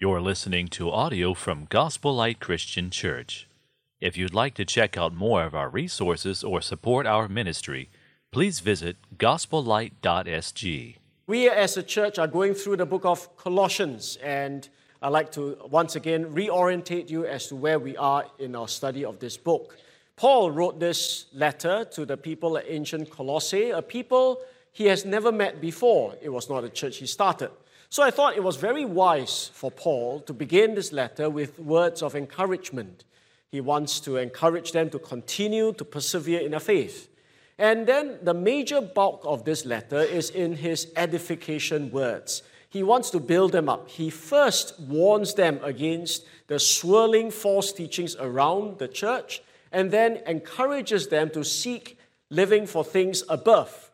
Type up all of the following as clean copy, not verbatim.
You're listening to audio from Gospel Light Christian Church. If you'd like to check out more of our resources or support our ministry, please visit gospellight.sg. We as a church are going through the book of Colossians, and I'd like to once again reorientate you as to where we are in our study of this book. Paul wrote this letter to the people at ancient Colossae, a people he has never met before. It was not a church he started. So I thought it was very wise for Paul to begin this letter with words of encouragement. He wants to encourage them to continue to persevere in their faith. And then the major bulk of this letter is in his edification words. He wants to build them up. He first warns them against the swirling false teachings around the church, and then encourages them to seek living for things above.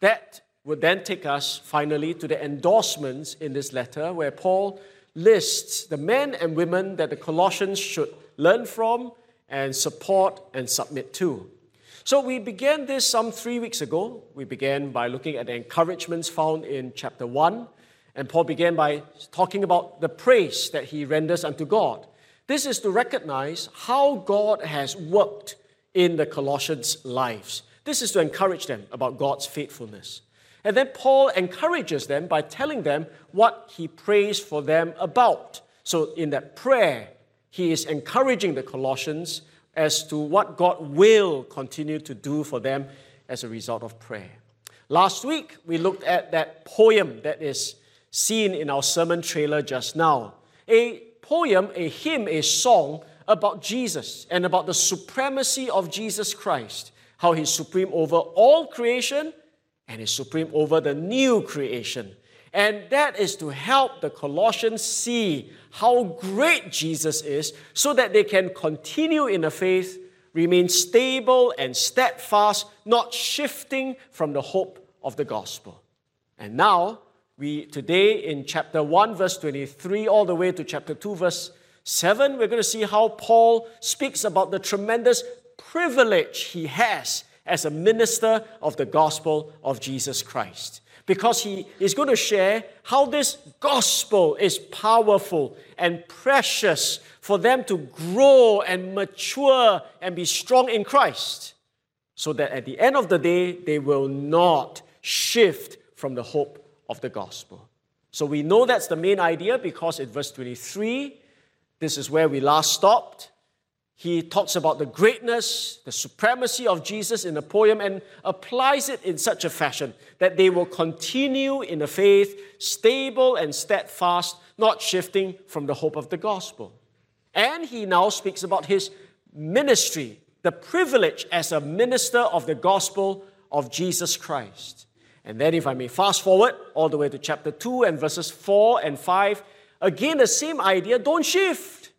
That would then take us finally to the endorsements in this letter, where Paul lists the men and women that the Colossians should learn from and support and submit to. So we began this some 3 weeks ago. We began by looking at the encouragements found in chapter 1, and Paul began by talking about the praise that he renders unto God. This is to recognize how God has worked in the Colossians' lives. This is to encourage them about God's faithfulness. And then Paul encourages them by telling them what he prays for them about. So in that prayer, he is encouraging the Colossians as to what God will continue to do for them as a result of prayer. Last week, we looked at that poem that is seen in our sermon trailer just now. A poem, a hymn, a song about Jesus and about the supremacy of Jesus Christ, how he's supreme over all creation, and is supreme over the new creation. And that is to help the Colossians see how great Jesus is, so that they can continue in the faith, remain stable and steadfast, not shifting from the hope of the gospel. And now, today in chapter 1, verse 23, all the way to chapter 2, verse 7, we're going to see how Paul speaks about the tremendous privilege he has as a minister of the gospel of Jesus Christ, because he is going to share how this gospel is powerful and precious for them to grow and mature and be strong in Christ, so that at the end of the day, they will not shift from the hope of the gospel. So we know that's the main idea, because in verse 23, this is where we last stopped. He talks about the greatness, the supremacy of Jesus in the poem, and applies it in such a fashion that they will continue in the faith, stable and steadfast, not shifting from the hope of the gospel. And he now speaks about his ministry, the privilege as a minister of the gospel of Jesus Christ. And then if I may fast forward all the way to chapter 2 and verses 4 and 5, again the same idea, don't shift,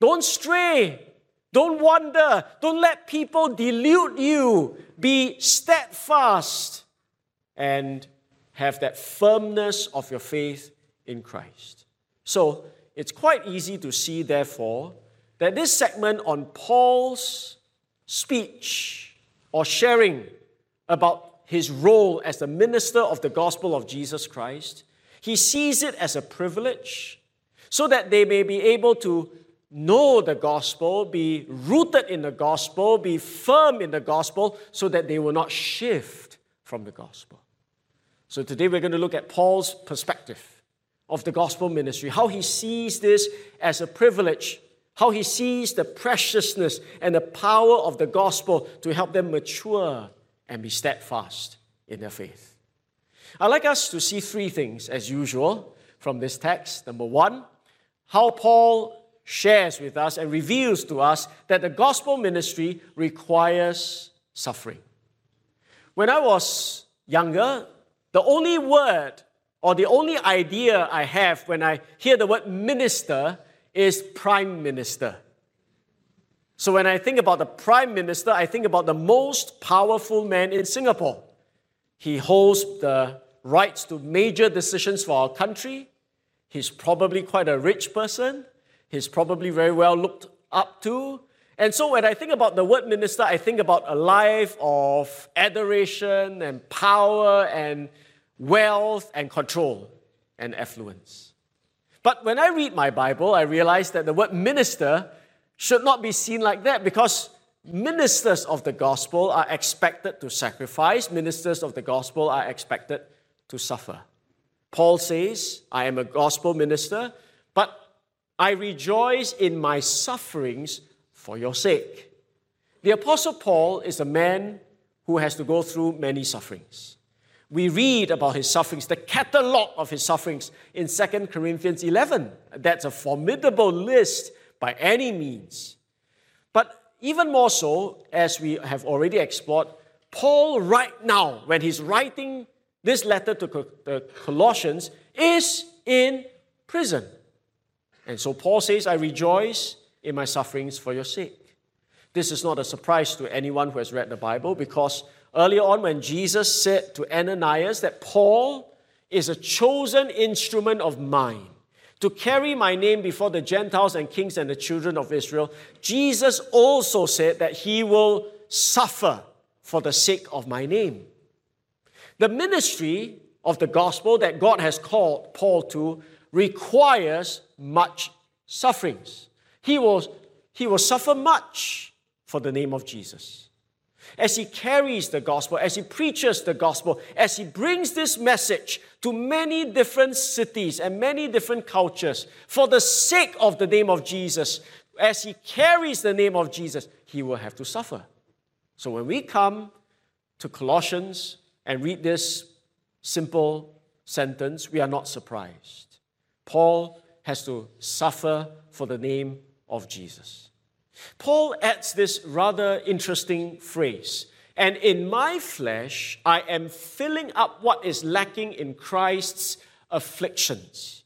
don't stray. Don't wander. Don't let people delude you. Be steadfast and have that firmness of your faith in Christ. So it's quite easy to see, therefore, that this segment on Paul's speech or sharing about his role as the minister of the gospel of Jesus Christ, he sees it as a privilege, so that they may be able to know the gospel, be rooted in the gospel, be firm in the gospel, so that they will not shift from the gospel. So today we're going to look at Paul's perspective of the gospel ministry, how he sees this as a privilege, how he sees the preciousness and the power of the gospel to help them mature and be steadfast in their faith. I'd like us to see three things, as usual, from this text. Number one, how Paul shares with us and reveals to us that the gospel ministry requires suffering. When I was younger, the only word or the only idea I have when I hear the word minister is prime minister. So when I think about the prime minister, I think about the most powerful man in Singapore. He holds the rights to major decisions for our country. He's probably quite a rich person. He's probably very well looked up to. And so when I think about the word minister, I think about a life of adoration and power and wealth and control and affluence. But when I read my Bible, I realize that the word minister should not be seen like that, because ministers of the gospel are expected to sacrifice. Ministers of the gospel are expected to suffer. Paul says, I am a gospel minister, but I rejoice in my sufferings for your sake. The Apostle Paul is a man who has to go through many sufferings. We read about his sufferings, the catalogue of his sufferings in 2 Corinthians 11. That's a formidable list by any means. But even more so, as we have already explored, Paul right now, when he's writing this letter to the Colossians, is in prison. And so Paul says, I rejoice in my sufferings for your sake. This is not a surprise to anyone who has read the Bible, because earlier on when Jesus said to Ananias that Paul is a chosen instrument of mine to carry my name before the Gentiles and kings and the children of Israel, Jesus also said that he will suffer for the sake of my name. The ministry of the gospel that God has called Paul to requires much sufferings. He will suffer much for the name of Jesus. As he carries the gospel, as he preaches the gospel, as he brings this message to many different cities and many different cultures, for the sake of the name of Jesus, as he carries the name of Jesus, he will have to suffer. So when we come to Colossians and read this simple sentence, we are not surprised. Paul has to suffer for the name of Jesus. Paul adds this rather interesting phrase, and in my flesh I am filling up what is lacking in Christ's afflictions.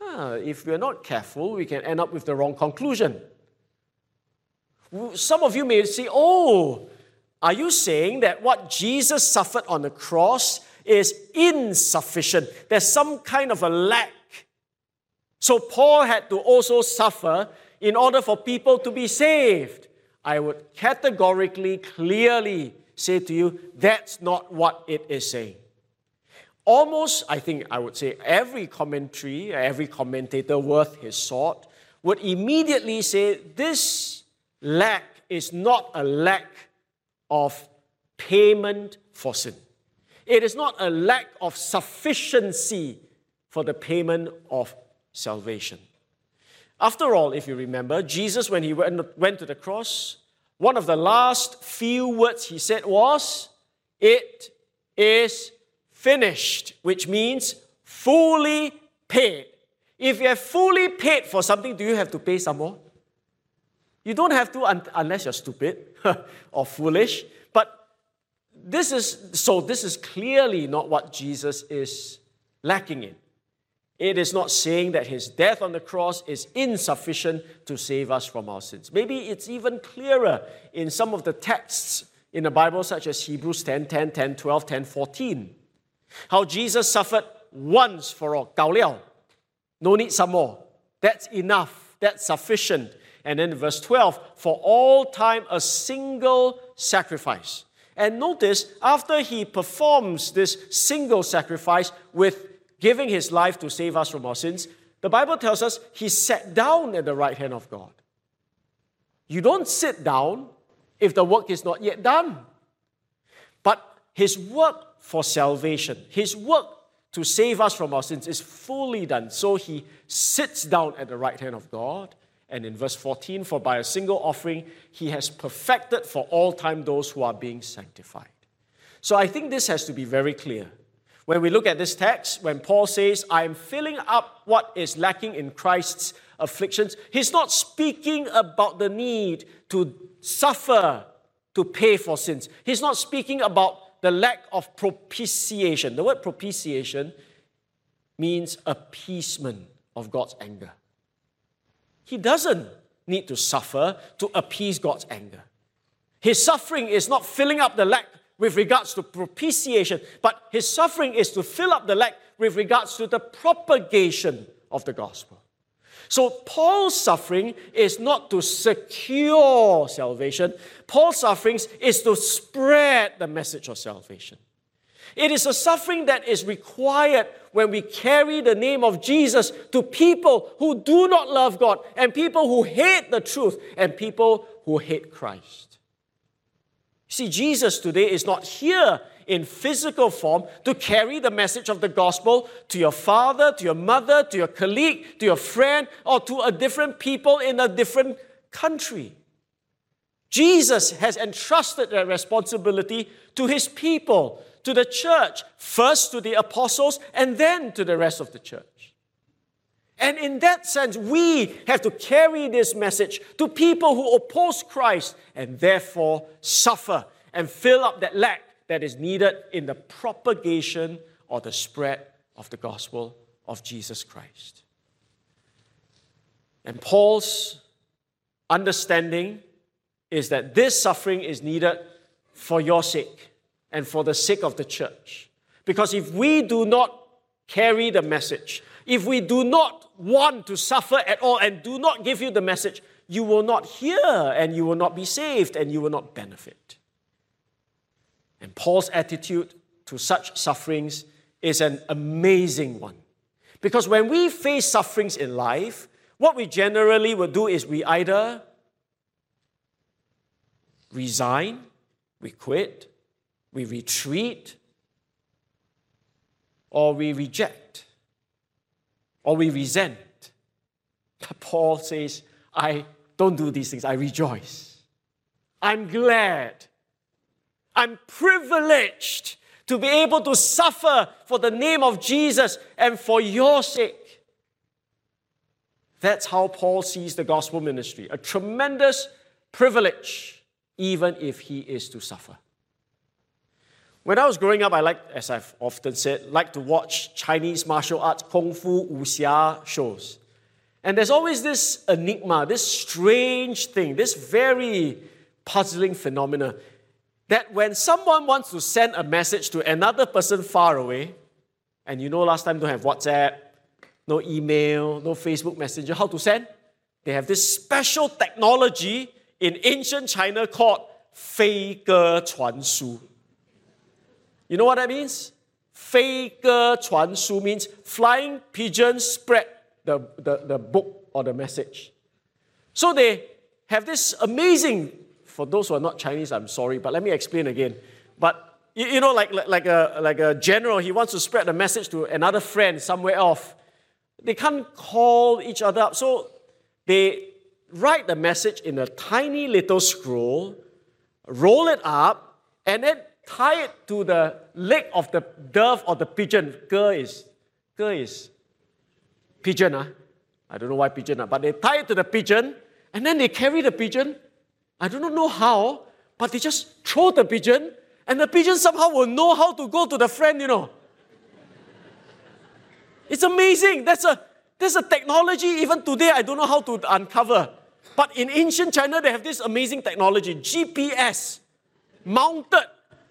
If we are not careful, we can end up with the wrong conclusion. Some of you may say, are you saying that what Jesus suffered on the cross is insufficient? There's some kind of a lack. So Paul had to also suffer in order for people to be saved. I would categorically, clearly say to you, that's not what it is saying. Almost, I think I would say, every commentator worth his salt would immediately say, this lack is not a lack of payment for sin. It is not a lack of sufficiency for the payment of salvation. After all, if you remember, Jesus, when he went to the cross, one of the last few words he said was, it is finished, which means fully paid. If you have fully paid for something, do you have to pay some more? You don't have to unless you're stupid or foolish. But this is clearly not what Jesus is lacking in. It is not saying that his death on the cross is insufficient to save us from our sins. Maybe it's even clearer in some of the texts in the Bible, such as Hebrews 10:10, 10:12, 10:14. How Jesus suffered once for all. Gao liao. No need some more. That's enough. That's sufficient. And then verse 12, for all time a single sacrifice. And notice, after he performs this single sacrifice with giving his life to save us from our sins, the Bible tells us he sat down at the right hand of God. You don't sit down if the work is not yet done. But his work for salvation, his work to save us from our sins is fully done. So he sits down at the right hand of God. And in verse 14, for by a single offering, he has perfected for all time those who are being sanctified. So I think this has to be very clear. When we look at this text, when Paul says, I am filling up what is lacking in Christ's afflictions, he's not speaking about the need to suffer to pay for sins. He's not speaking about the lack of propitiation. The word propitiation means appeasement of God's anger. He doesn't need to suffer to appease God's anger. His suffering is not filling up the lack with regards to propitiation, but his suffering is to fill up the lack with regards to the propagation of the gospel. So Paul's suffering is not to secure salvation. Paul's suffering is to spread the message of salvation. It is a suffering that is required when we carry the name of Jesus to people who do not love God and people who hate the truth and people who hate Christ. See, Jesus today is not here in physical form to carry the message of the gospel to your father, to your mother, to your colleague, to your friend, or to a different people in a different country. Jesus has entrusted that responsibility to his people, to the church, first to the apostles, and then to the rest of the church. And in that sense, we have to carry this message to people who oppose Christ and therefore suffer and fill up that lack that is needed in the propagation or the spread of the gospel of Jesus Christ. And Paul's understanding is that this suffering is needed for your sake and for the sake of the church. Because if we do not carry the message, if we do not want to suffer at all and do not give you the message, you will not hear and you will not be saved and you will not benefit. And Paul's attitude to such sufferings is an amazing one. Because when we face sufferings in life, what we generally will do is we either resign, we quit, we retreat, or we reject, or we resent. But Paul says, I don't do these things, I rejoice. I'm glad. I'm privileged to be able to suffer for the name of Jesus and for your sake. That's how Paul sees the gospel ministry, a tremendous privilege, even if he is to suffer. When I was growing up, I liked, as I've often said, liked to watch Chinese martial arts, kung fu, wuxia shows. And there's always this enigma, this strange thing, this very puzzling phenomena, that when someone wants to send a message to another person far away, and you know last time don't have WhatsApp, no email, no Facebook Messenger, how to send? They have this special technology in ancient China called Fei Ge Chuan Shu. You know what that means? Fei Ge Chuan Shu means flying pigeons spread the book or the message. So they have this amazing, for those who are not Chinese, I'm sorry, but let me explain again. But you know, like a general, he wants to spread a message to another friend somewhere off. They can't call each other up, so they write the message in a tiny little scroll, roll it up, and then tie it to the leg of the dove or the pigeon. Ge is pigeon. I don't know why pigeon, but they tie it to the pigeon, and then they carry the pigeon. I don't know how, but they just throw the pigeon, and the pigeon somehow will know how to go to the friend, you know. It's amazing. That's a technology even today I don't know how to uncover. But in ancient China, they have this amazing technology, GPS, mounted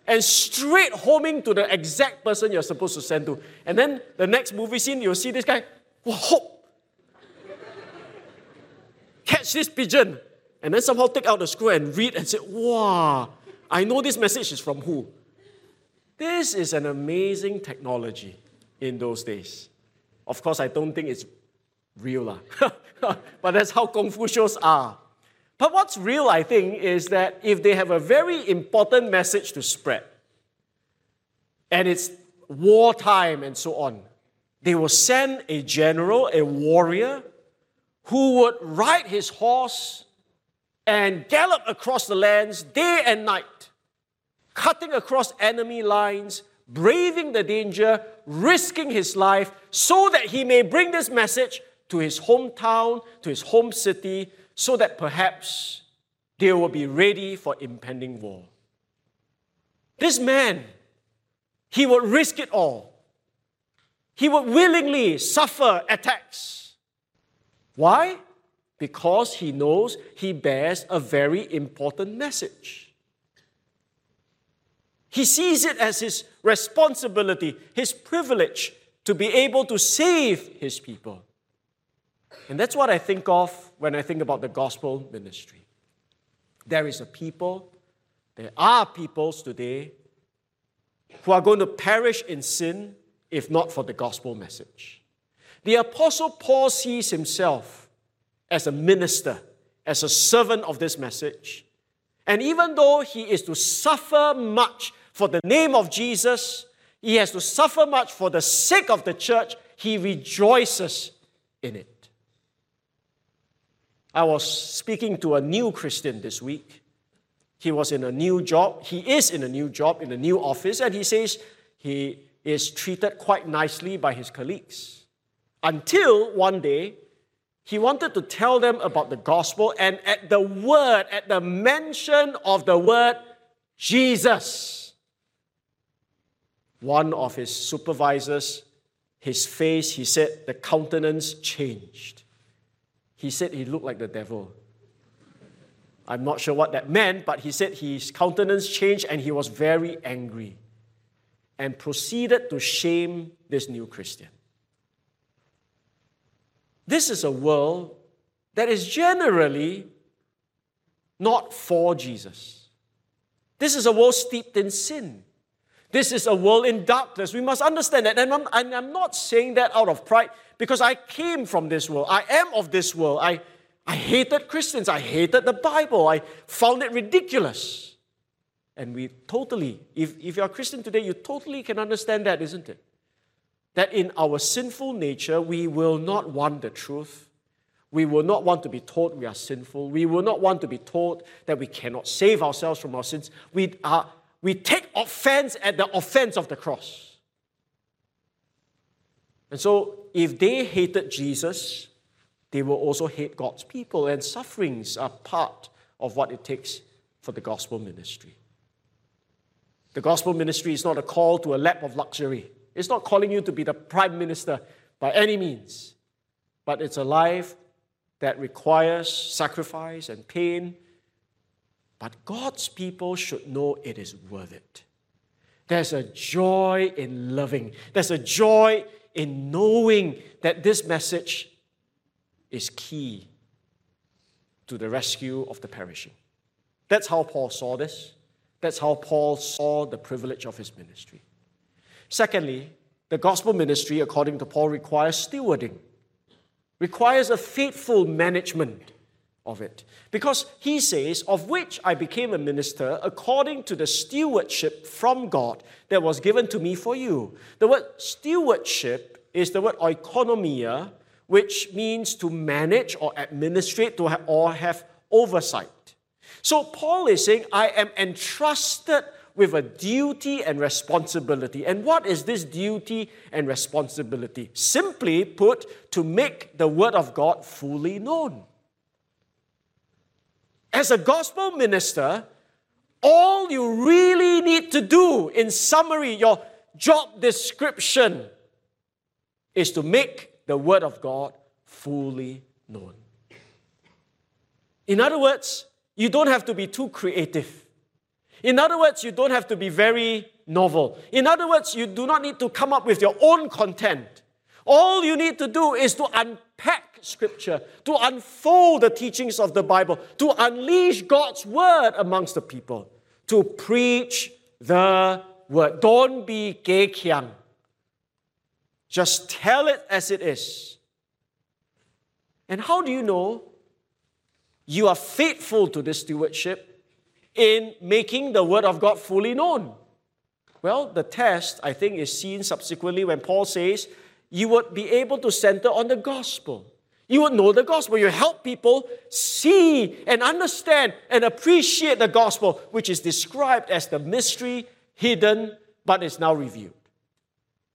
and straight homing to the exact person you're supposed to send to. And then the next movie scene, you'll see this guy, whoa, catch this pigeon. And then somehow take out the scroll and read and say, wow, I know this message is from who? This is an amazing technology in those days. Of course, I don't think it's real, but that's how kung fu shows are. But what's real, I think, is that if they have a very important message to spread, and it's wartime and so on, they will send a general, a warrior, who would ride his horse and gallop across the lands day and night, cutting across enemy lines, braving the danger, risking his life, so that he may bring this message to his hometown, to his home city, so that perhaps they will be ready for impending war. This man, he would risk it all. He would willingly suffer attacks. Why? Because he knows he bears a very important message. He sees it as his responsibility, his privilege to be able to save his people. And that's what I think of when I think about the gospel ministry. There are peoples today who are going to perish in sin if not for the gospel message. The Apostle Paul sees himself as a minister, as a servant of this message. And even though he is to suffer much for the name of Jesus, he has to suffer much for the sake of the church, he rejoices in it. I was speaking to a new Christian this week. He was in a new job. He is in a new job, in a new office, and he says he is treated quite nicely by his colleagues. Until one day, he wanted to tell them about the gospel, and at the mention of the word Jesus, one of his supervisors, his face, he said, the countenance changed. He said he looked like the devil. I'm not sure what that meant, but he said his countenance changed and he was very angry and proceeded to shame this new Christian. This is a world that is generally not for Jesus. This is a world steeped in sin. This is a world in darkness. We must understand that. And I'm not saying that out of pride, because I came from this world. I am of this world. I hated Christians. I hated the Bible. I found it ridiculous. And we totally, if you're a Christian today, you totally can understand that, isn't it? That in our sinful nature, we will not want the truth. We will not want to be told we are sinful. We will not want to be told that we cannot save ourselves from our sins. We take offense at the offense of the cross. And so, if they hated Jesus, they will also hate God's people, and sufferings are part of what it takes for the gospel ministry. The gospel ministry is not a call to a lap of luxury. It's not calling you to be the prime minister by any means, but it's a life that requires sacrifice and pain. But God's people should know it is worth it. There's a joy in loving. There's a joy in knowing that this message is key to the rescue of the perishing. That's how Paul saw this. That's how Paul saw the privilege of his ministry. Secondly, the gospel ministry, according to Paul, requires stewarding, requires a faithful management of it. Because he says, of which I became a minister according to the stewardship from God that was given to me for you. The word stewardship is the word oikonomia, which means to manage or administrate or have oversight. So Paul is saying, I am entrusted with a duty and responsibility. And what is this duty and responsibility? Simply put, to make the word of God fully known. As a gospel minister, all you really need to do, in summary, your job description, is to make the word of God fully known. In other words, you don't have to be too creative. In other words, you don't have to be very novel. In other words, you do not need to come up with your own content. All you need to do is to unpack Scripture, to unfold the teachings of the Bible, to unleash God's word amongst the people, to preach the word. Don't be gekiang. Just tell it as it is. And how do you know you are faithful to this stewardship in making the word of God fully known? Well, the test, I think, is seen subsequently when Paul says, you would be able to center on the gospel. You would know the gospel. You help people see and understand and appreciate the gospel, which is described as the mystery hidden, but is now revealed.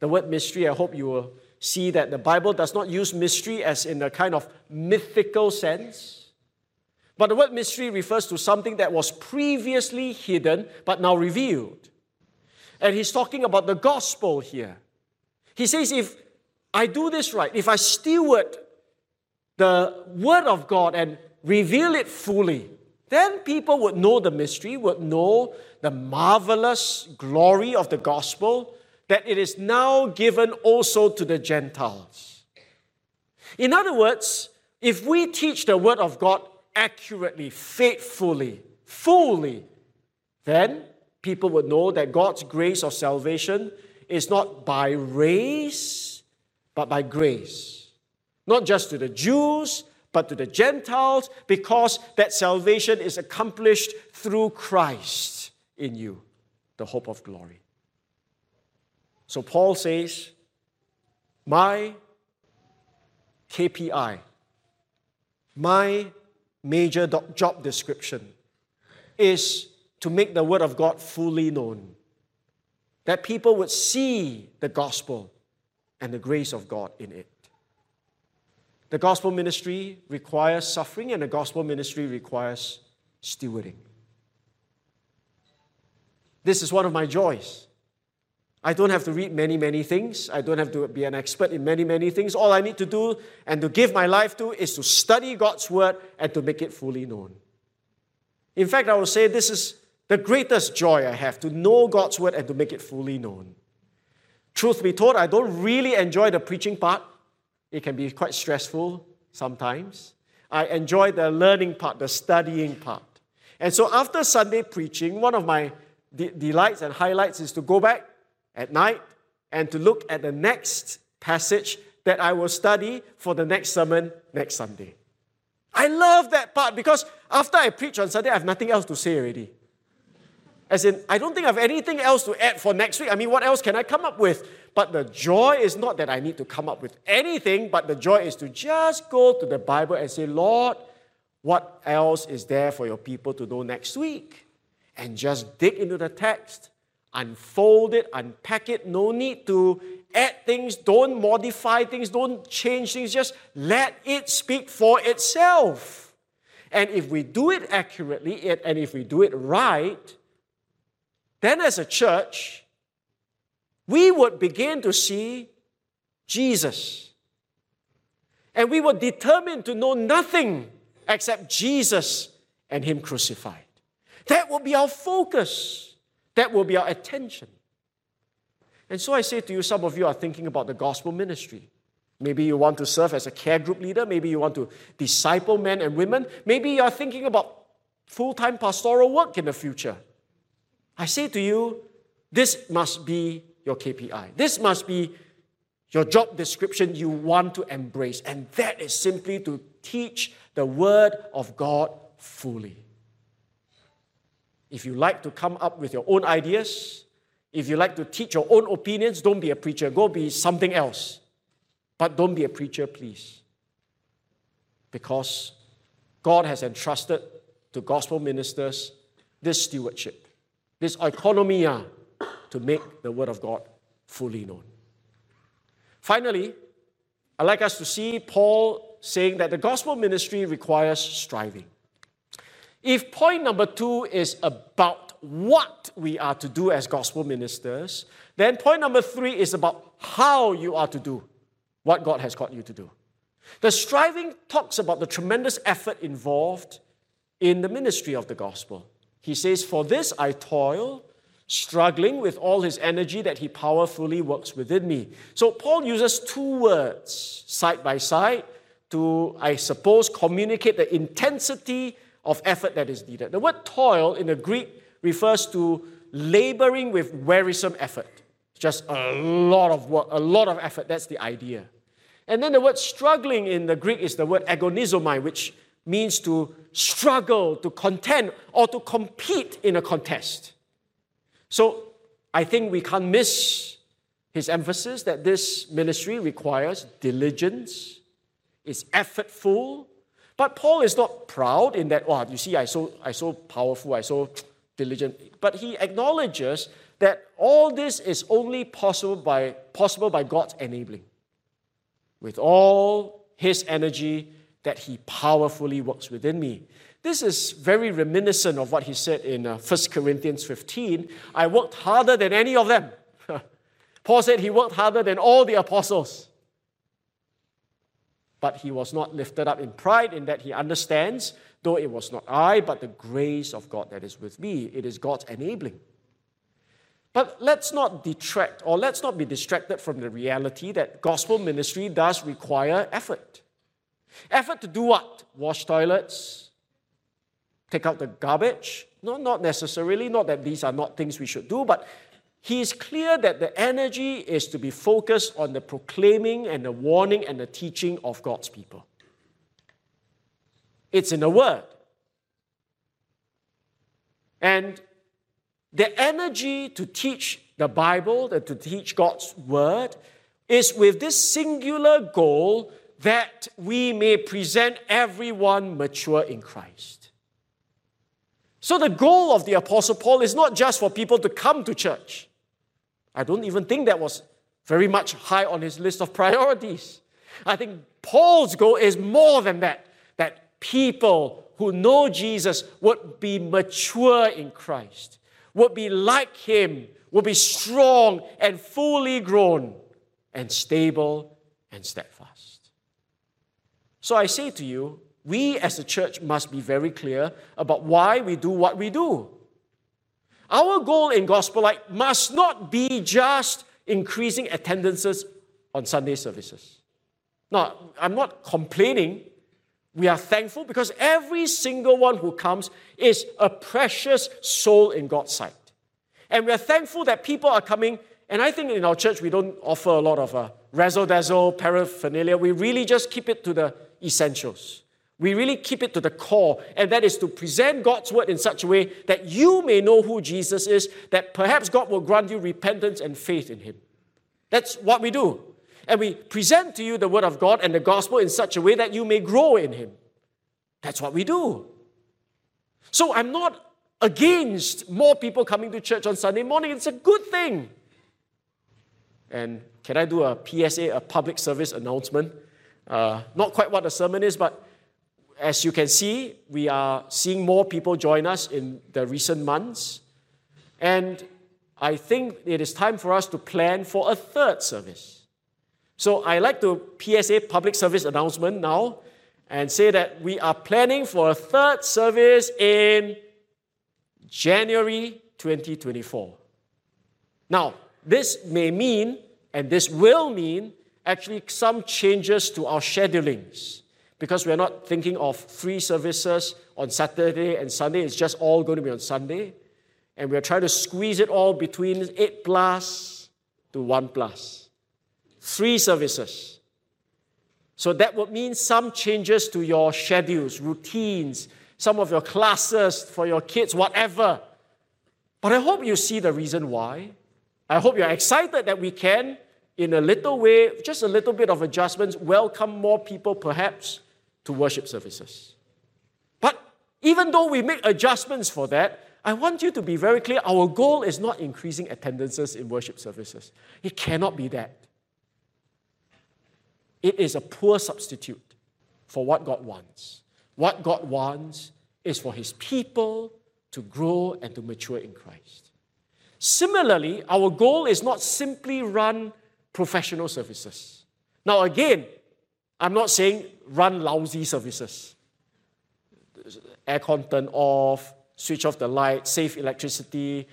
The word mystery, I hope you will see that the Bible does not use mystery as in a kind of mythical sense. But the word mystery refers to something that was previously hidden but now revealed. And he's talking about the gospel here. He says, if I do this right, if I steward the word of God and reveal it fully, then people would know the mystery, would know the marvelous glory of the gospel, that it is now given also to the Gentiles. In other words, if we teach the word of God accurately, faithfully, fully, then people would know that God's grace of salvation is not by race, but by grace. Not just to the Jews, but to the Gentiles, because that salvation is accomplished through Christ in you, the hope of glory. So Paul says, my KPI, my major job description is to make the Word of God fully known, that people would see the gospel and the grace of God in it. The gospel ministry requires suffering, and the gospel ministry requires stewarding. This is one of my joys. I don't have to read many things. I don't have to be an expert in many things. All I need to do and to give my life to is to study God's Word and to make it fully known. In fact, I will say this is the greatest joy I have, to know God's Word and to make it fully known. Truth be told, I don't really enjoy the preaching part. It can be quite stressful sometimes. I enjoy the learning part, the studying part. And so after Sunday preaching, one of my delights and highlights is to go back at night and to look at the next passage that I will study for the next sermon next Sunday. I love that part because after I preach on Sunday, I have nothing else to say already. As in, I don't think I have anything else to add for next week. I mean, what else can I come up with? But the joy is not that I need to come up with anything, but the joy is to just go to the Bible and say, Lord, what else is there for your people to know next week? And just dig into the text, unfold it, unpack it. No need to add things, don't modify things, don't change things. Just let it speak for itself. And if we do it accurately, and if we do it right, then as a church, we would begin to see Jesus. And we were determined to know nothing except Jesus and Him crucified. That will be our focus. That will be our attention. And so I say to you, some of you are thinking about the gospel ministry. Maybe you want to serve as a care group leader. Maybe you want to disciple men and women. Maybe you are thinking about full-time pastoral work in the future. I say to you, this must be your KPI. This must be your job description you want to embrace. And that is simply to teach the Word of God fully. If you like to come up with your own ideas, if you like to teach your own opinions, don't be a preacher. Go be something else. But don't be a preacher, please. Because God has entrusted to gospel ministers this stewardship, this oikonomia, to make the Word of God fully known. Finally, I'd like us to see Paul saying that the gospel ministry requires striving. If point number 2 is about what we are to do as gospel ministers, then point number 3 is about how you are to do what God has called you to do. The striving talks about the tremendous effort involved in the ministry of the gospel. He says, for this I toil, struggling with all his energy that he powerfully works within me. So Paul uses two words, side by side, to, I suppose, communicate the intensity of effort that is needed. The word toil in the Greek refers to laboring with wearisome effort. Just a lot of work, a lot of effort. That's the idea. And then the word struggling in the Greek is the word agonizomai, which means to struggle, to contend, or to compete in a contest. So I think we can't miss his emphasis that this ministry requires diligence, it's effortful. But Paul is not proud in that, oh, you see, I so powerful, I so diligent. But he acknowledges that all this is only possible by God's enabling, with all his energy that he powerfully works within me. This is very reminiscent of what he said in 1 Corinthians 15. I worked harder than any of them. Paul said he worked harder than all the apostles. But he was not lifted up in pride in that he understands, though it was not I, but the grace of God that is with me. It is God's enabling. But let's not detract, or let's not be distracted from the reality that gospel ministry does require effort. Effort to do what? Wash toilets? Take out the garbage? No, not necessarily. Not that these are not things we should do, but he is clear that the energy is to be focused on the proclaiming and the warning and the teaching of God's people. It's in the Word. And the energy to teach the Bible, to teach God's Word, is with this singular goal that we may present everyone mature in Christ. So the goal of the Apostle Paul is not just for people to come to church. I don't even think that was very much high on his list of priorities. I think Paul's goal is more than that, that people who know Jesus would be mature in Christ, would be like him, would be strong and fully grown and stable and steadfast. So I say to you, we as a church must be very clear about why we do what we do. Our goal in Gospel Light must not be just increasing attendances on Sunday services. Now, I'm not complaining. We are thankful because every single one who comes is a precious soul in God's sight. And we are thankful that people are coming. And I think in our church, we don't offer a lot of razzle-dazzle, paraphernalia. We really just keep it to the essentials. We really keep it to the core, and that is to present God's word in such a way that you may know who Jesus is, that perhaps God will grant you repentance and faith in him. That's what we do. And we present to you the word of God and the gospel in such a way that you may grow in him. That's what we do. So I'm not against more people coming to church on Sunday morning. It's a good thing. And can I do a PSA, a public service announcement? Not quite what a sermon is, but as you can see, we are seeing more people join us in the recent months. And I think it is time for us to plan for a third service. So I like to PSA, public service announcement now, and say that we are planning for a third service in January 2024. Now, this may mean, and this will mean, actually some changes to our schedulings, because we're not thinking of three services on Saturday and Sunday. It's just all going to be on Sunday. And we're trying to squeeze it all between 8+ to 1+. Three services. So that would mean some changes to your schedules, routines, some of your classes for your kids, whatever. But I hope you see the reason why. I hope you're excited that we can, in a little way, just a little bit of adjustments, welcome more people perhaps to worship services. But even though we make adjustments for that, I want you to be very clear, our goal is not increasing attendances in worship services. It cannot be that. It is a poor substitute for what God wants. What God wants is for his people to grow and to mature in Christ. Similarly, our goal is not simply run professional services. Now again, I'm not saying run lousy services. Aircon turn off, switch off the light, save electricity,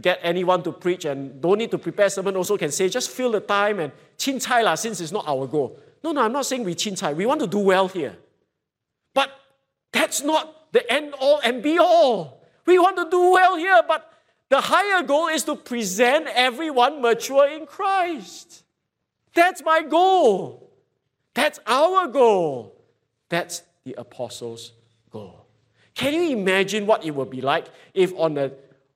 get anyone to preach and don't need to prepare sermon also can say, just fill the time and chin chai lah, since it's not our goal. No, I'm not saying we chin chai. We want to do well here. But that's not the end all and be all. We want to do well here, but the higher goal is to present everyone mature in Christ. That's my goal. That's our goal. That's the apostles' goal. Can you imagine what it would be like if on a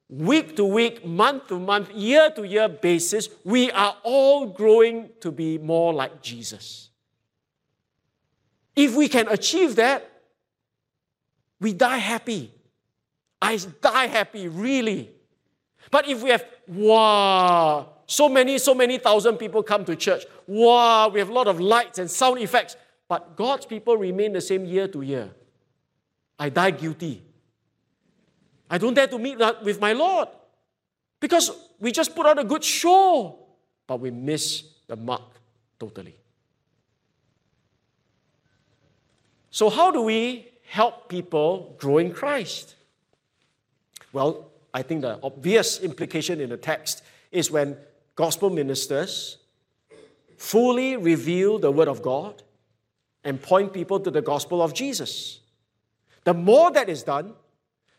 week-to-week, month-to-month, year-to-year basis, we are all growing to be more like Jesus? If we can achieve that, we die happy. I die happy, really. But if we have, so many thousand people come to church, we have a lot of lights and sound effects, but God's people remain the same year to year, I die guilty. I don't dare to meet with my Lord because we just put on a good show, but we miss the mark totally. So how do we help people grow in Christ? Well, I think the obvious implication in the text is when gospel ministers fully reveal the word of God and point people to the gospel of Jesus. The more that is done,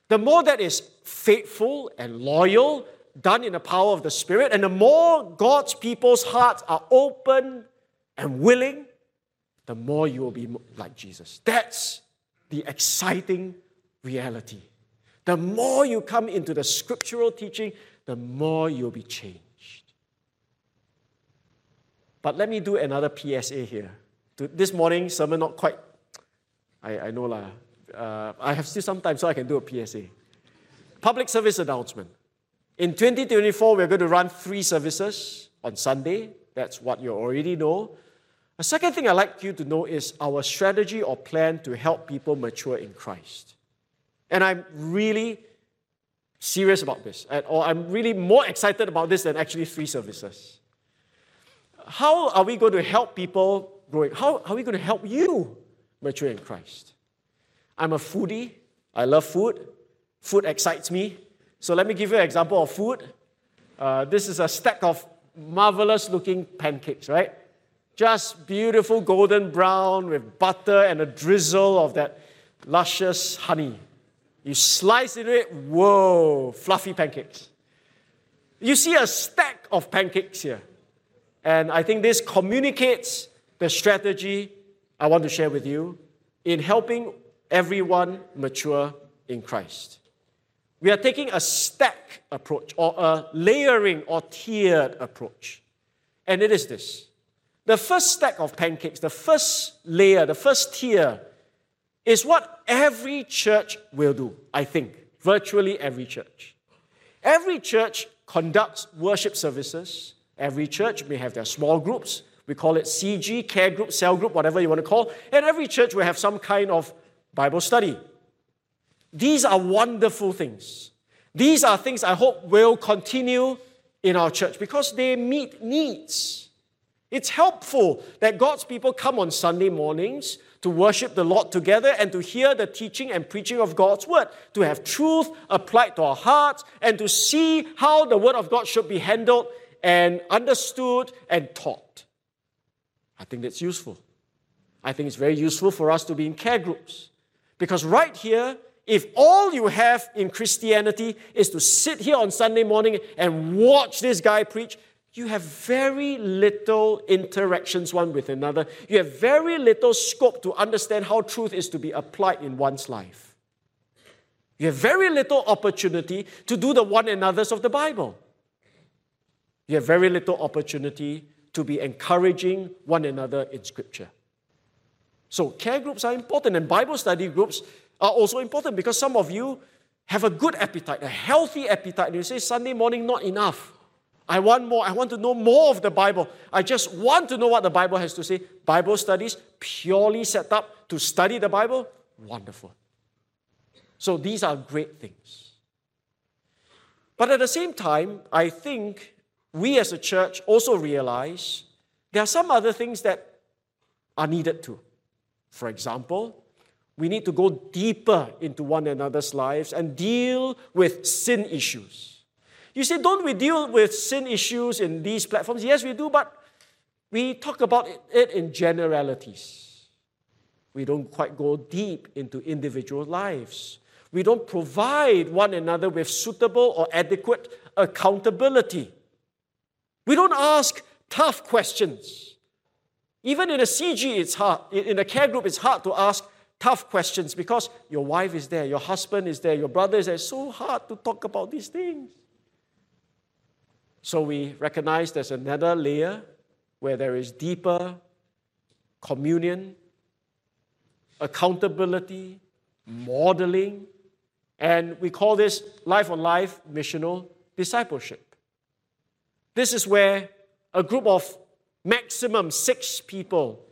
the more that is faithful and loyal done in the power of the Spirit. And the more God's people's hearts are open and willing, the more you will be like Jesus. That's the exciting reality. The more you come into the scriptural teaching, the more you'll be changed. But let me do another PSA here. This morning, sermon not quite, I know lah. I have still some time, so I can do a PSA. Public service announcement. In 2024, we're going to run 3 services on Sunday. That's what you already know. A second thing I'd like you to know is our strategy or plan to help people mature in Christ. And I'm really serious about this, or I'm really more excited about this than actually 3 services. How are we going to help people growing? How are we going to help you mature in Christ? I'm a foodie. I love food. Food excites me. So let me give you an example of food. This is a stack of marvelous-looking pancakes, right? Just beautiful golden brown with butter and a drizzle of that luscious honey. You slice into it, whoa, fluffy pancakes. You see a stack of pancakes here. And I think this communicates the strategy I want to share with you in helping everyone mature in Christ. We are taking a stack approach or a layering or tiered approach. And it is this. The first stack of pancakes, the first layer, the first tier is what every church will do, I think. Virtually every church. Every church conducts worship services. Every church may have their small groups. We call it CG, care group, cell group, whatever you want to call. And every church will have some kind of Bible study. These are wonderful things. These are things I hope will continue in our church because they meet needs. It's helpful that God's people come on Sunday mornings to worship the Lord together and to hear the teaching and preaching of God's Word, to have truth applied to our hearts and to see how the Word of God should be handled and understood and taught. I think that's useful. I think it's very useful for us to be in care groups. Because right here, if all you have in Christianity is to sit here on Sunday morning and watch this guy preach, you have very little interactions one with another. You have very little scope to understand how truth is to be applied in one's life. You have very little opportunity to do the one another's of the Bible. You have very little opportunity to be encouraging one another in Scripture. So care groups are important, and Bible study groups are also important because some of you have a good appetite, a healthy appetite, and you say, Sunday morning, not enough. I want more. I want to know more of the Bible. I just want to know what the Bible has to say. Bible studies purely set up to study the Bible, wonderful. So these are great things. But at the same time, I think we as a church also realize there are some other things that are needed too. For example, we need to go deeper into one another's lives and deal with sin issues. You say, don't we deal with sin issues in these platforms? Yes, we do, but we talk about it in generalities. We don't quite go deep into individual lives. We don't provide one another with suitable or adequate accountability. We don't ask tough questions. Even in a CG, it's hard. In a care group, it's hard to ask tough questions because your wife is there, your husband is there, your brother is there. It's so hard to talk about these things. So we recognize there's another layer where there is deeper communion, accountability, modeling, and we call this life-on-life missional discipleship. This is where a group of maximum 6 people,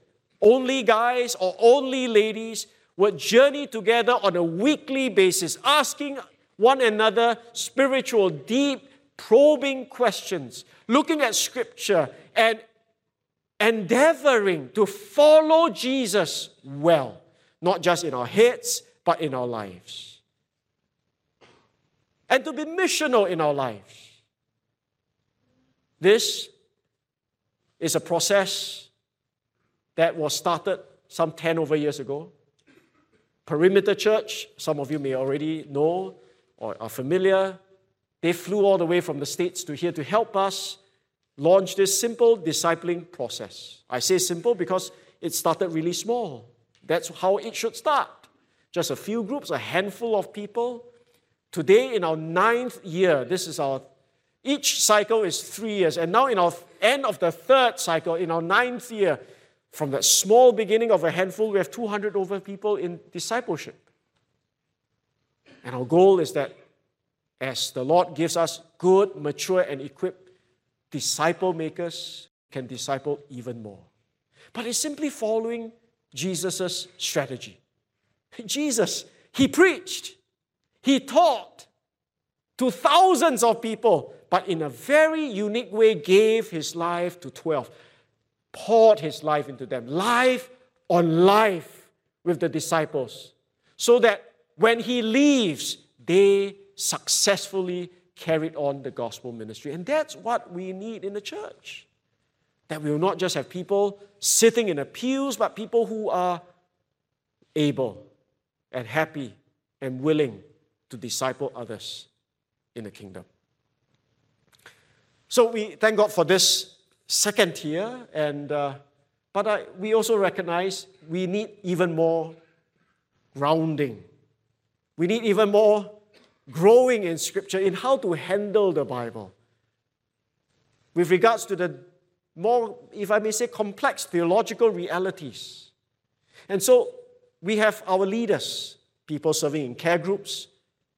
only guys or only ladies, would journey together on a weekly basis, asking one another spiritual, deep, probing questions, looking at Scripture, and endeavoring to follow Jesus well, not just in our heads, but in our lives. And to be missional in our lives. This is a process that was started some 10 over years ago. Perimeter Church, some of you may already know or are familiar, They flew all the way from the States to here to help us launch this simple discipling process. I say simple because it started really small. That's how it should start. Just a few groups, a handful of people. Today, in our 9th year, each cycle is 3 years. And now in our end of the 3rd cycle, in our 9th year, from that small beginning of a handful, we have 200 over people in discipleship. And our goal is that as the Lord gives us good, mature, and equipped disciple makers, can disciple even more. But it's simply following Jesus' strategy. Jesus, he preached, he taught to thousands of people, but in a very unique way gave his life to 12, poured his life into them, life on life with the disciples, so that when he leaves, they successfully carried on the gospel ministry. And that's what we need in the church, that we will not just have people sitting in the pews, but people who are able and happy and willing to disciple others in the kingdom. So we thank God for this 2nd year, but we also recognize we need even more grounding. We need even more growing in Scripture in how to handle the Bible. With regards to the more, if I may say, complex theological realities. And so we have our leaders, people serving in care groups,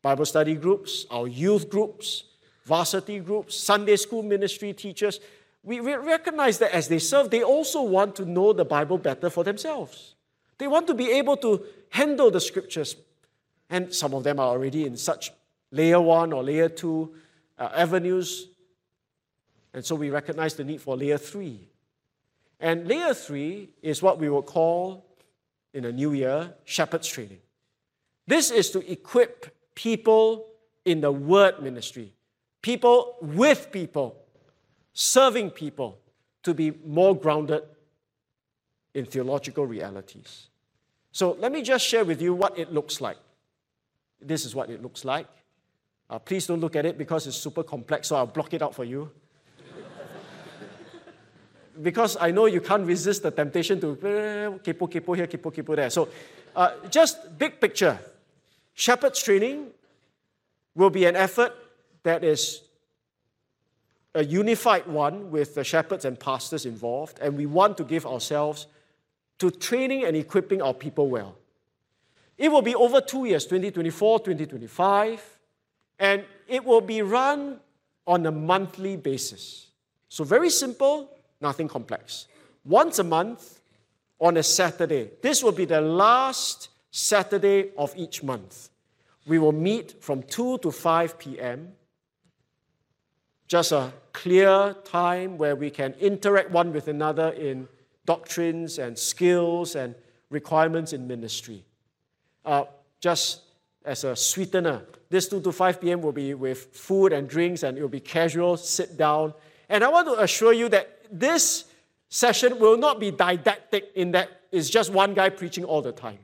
Bible study groups, our youth groups, varsity groups, Sunday school ministry teachers. We recognize that as they serve, they also want to know the Bible better for themselves. They want to be able to handle the Scriptures. And some of them are already in such layer 1 or layer 2 avenues. And so we recognize the need for layer 3. And layer 3 is what we will call, in a new year, shepherd's training. This is to equip people in the word ministry, people with people, serving people, to be more grounded in theological realities. So let me just share with you what it looks like. This is what it looks like. Please don't look at it because it's super complex, so I'll block it out for you. Because I know you can't resist the temptation to kepo, kepo here, kepo, kepo there. So just big picture. Shepherd's training will be an effort that is a unified one with the shepherds and pastors involved, and we want to give ourselves to training and equipping our people well. It will be over 2 years, 2024, 2025, and it will be run on a monthly basis. So very simple, nothing complex. Once a month on a Saturday. This will be the last Saturday of each month. We will meet from 2 to 5 p.m. Just a clear time where we can interact one with another in doctrines and skills and requirements in ministry. Just as a sweetener, this 2 to 5 p.m. will be with food and drinks, and it will be casual, sit down. And I want to assure you that this session will not be didactic in that it's just one guy preaching all the time.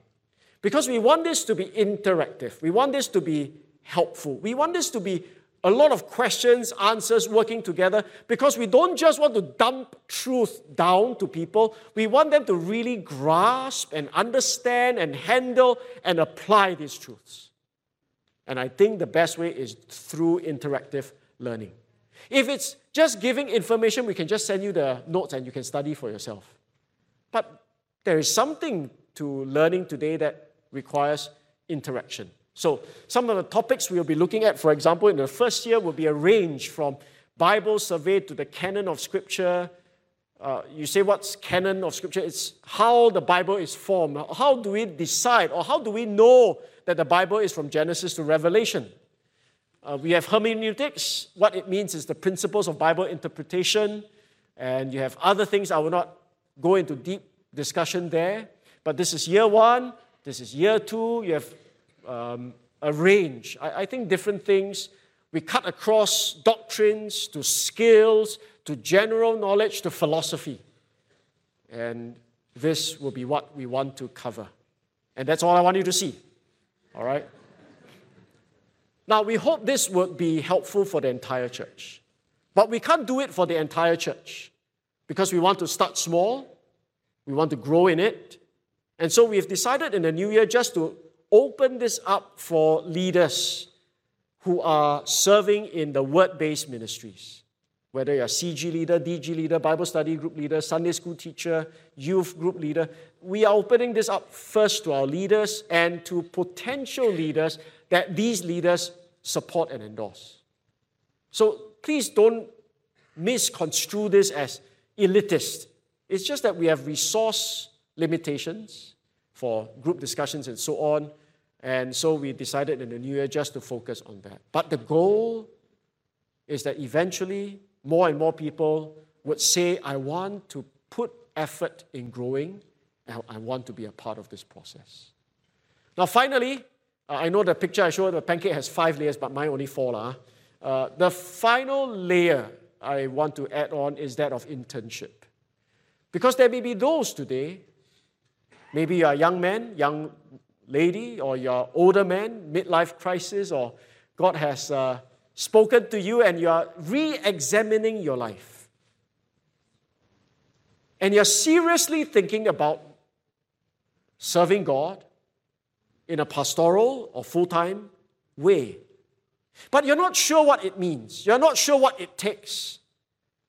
Because we want this to be interactive. We want this to be helpful. We want this to be a lot of questions, answers, working together, because we don't just want to dump truth down to people. We want them to really grasp and understand and handle and apply these truths. And I think the best way is through interactive learning. If it's just giving information, we can just send you the notes and you can study for yourself. But there is something to learning today that requires interaction. So some of the topics we'll be looking at, for example, in the first year will be a range from Bible survey to the canon of Scripture. You say, what's canon of Scripture? It's how the Bible is formed. How do we decide, or how do we know that the Bible is from Genesis to Revelation? We have hermeneutics. What it means is the principles of Bible interpretation. And you have other things. I will not go into deep discussion there. But this is year 1. This is year 2. You have a range. I think different things. We cut across doctrines to skills, to general knowledge, to philosophy. And this will be what we want to cover. And that's all I want you to see. All right? Now, we hope this would be helpful for the entire church. But we can't do it for the entire church because we want to start small. We want to grow in it. And so we've decided in the new year just to open this up for leaders who are serving in the word-based ministries. Whether you're a CG leader, DG leader, Bible study group leader, Sunday school teacher, youth group leader, we are opening this up first to our leaders and to potential leaders that these leaders support and endorse. So please don't misconstrue this as elitist. It's just that we have resource limitations for group discussions and so on. And so we decided in the new year just to focus on that. But the goal is that eventually more and more people would say, I want to put effort in growing, and I want to be a part of this process. Now finally, I know the picture I showed, the pancake has 5 layers, but mine only 4. The final layer I want to add on is that of internship. Because there may be those today, maybe you're a young man, young lady, or you're an older man, midlife crisis, or God has spoken to you and you're re-examining your life. And you're seriously thinking about serving God in a pastoral or full-time way. But you're not sure what it means. You're not sure what it takes.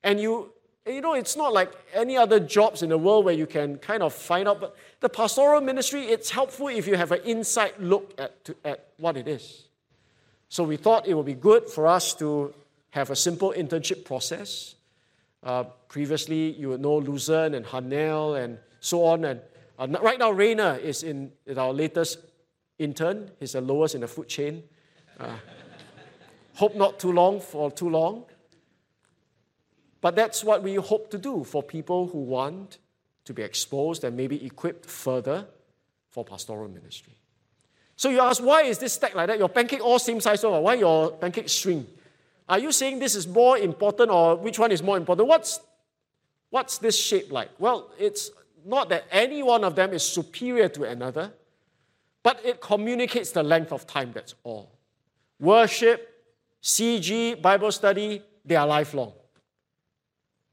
And you know, it's not like any other jobs in the world where you can kind of find out. But the pastoral ministry, it's helpful if you have an inside look at what it is. So we thought it would be good for us to have a simple internship process. Previously, you would know Luzern and Hanel and so on. And right now, Rainer is our latest intern. He's the lowest in the food chain. Hope not too long. But that's what we hope to do for people who want to be exposed and maybe equipped further for pastoral ministry. So you ask, why is this stacked like that? Your pancake all same size over. Why your pancake shrink? Are you saying this is more important or which one is more important? What's this shape like? Well, it's not that any one of them is superior to another, but it communicates the length of time, that's all. Worship, CG, Bible study, they are lifelong.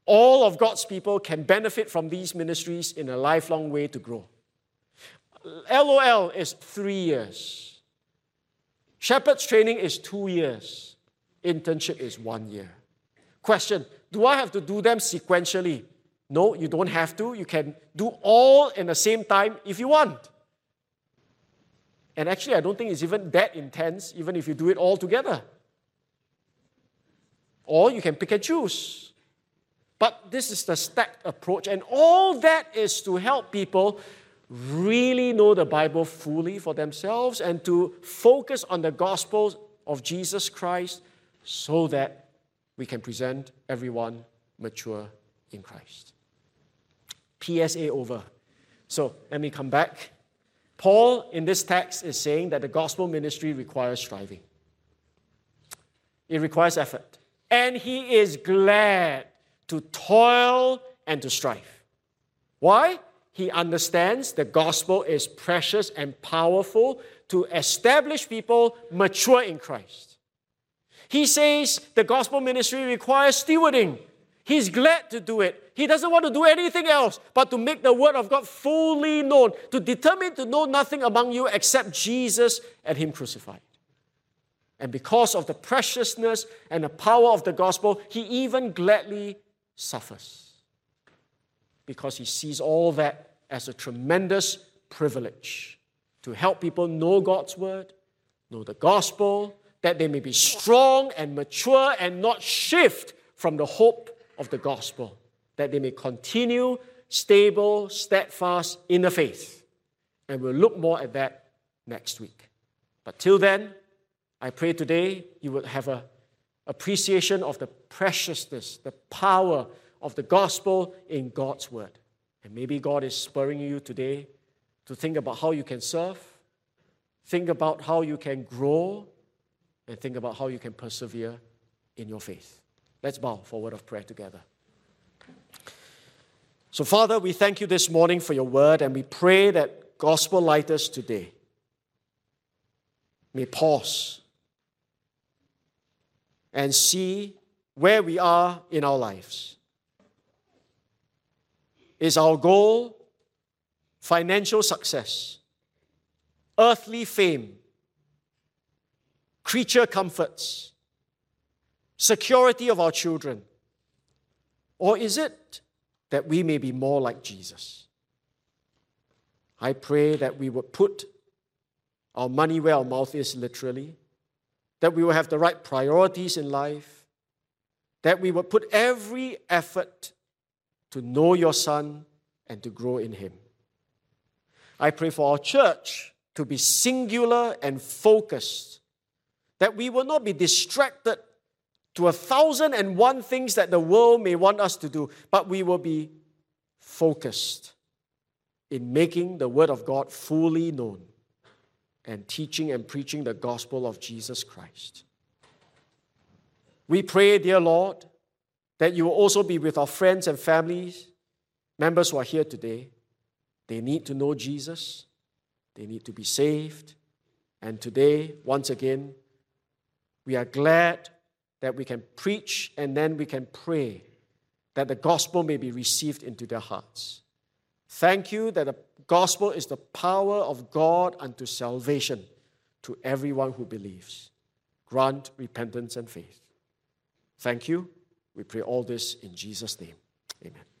All of God's people can benefit from these ministries in a lifelong way to grow. LOL is 3 years. Shepherd's training is 2 years. Internship is 1 year. Question, do I have to do them sequentially? No, you don't have to. You can do all in the same time if you want. And actually, I don't think it's even that intense, even if you do it all together. Or you can pick and choose. But this is the stacked approach, and all that is to help people really know the Bible fully for themselves and to focus on the gospel of Jesus Christ so that we can present everyone mature in Christ. PSA over. So let me come back. Paul in this text is saying that the gospel ministry requires striving. It requires effort. And he is glad to toil and to strive. Why? He understands the gospel is precious and powerful to establish people mature in Christ. He says the gospel ministry requires stewarding. He's glad to do it. He doesn't want to do anything else but to make the word of God fully known, to determine to know nothing among you except Jesus and Him crucified. And because of the preciousness and the power of the gospel, he even gladly suffers because he sees all that as a tremendous privilege to help people know God's word, know the gospel, that they may be strong and mature and not shift from the hope of the gospel, that they may continue stable, steadfast in the faith. And we'll look more at that next week. But till then, I pray today you will have an appreciation of the preciousness, the power of the gospel in God's word. And maybe God is spurring you today to think about how you can serve, think about how you can grow, and think about how you can persevere in your faith. Let's bow for a word of prayer together. So Father, we thank you this morning for your word, and we pray that gospel lighters today may pause and see where we are in our lives. Is our goal financial success, earthly fame, creature comforts, security of our children? Or is it that we may be more like Jesus? I pray that we would put our money where our mouth is, literally, that we will have the right priorities in life, that we will put every effort to know your Son and to grow in Him. I pray for our church to be singular and focused, that we will not be distracted to 1,001 things that the world may want us to do, but we will be focused in making the Word of God fully known and teaching and preaching the gospel of Jesus Christ. We pray, dear Lord, that you will also be with our friends and families, members who are here today. They need to know Jesus. They need to be saved. And today, once again, we are glad that we can preach and then we can pray that the gospel may be received into their hearts. Thank you that the gospel is the power of God unto salvation to everyone who believes. Grant repentance and faith. Thank you. We pray all this in Jesus' name. Amen.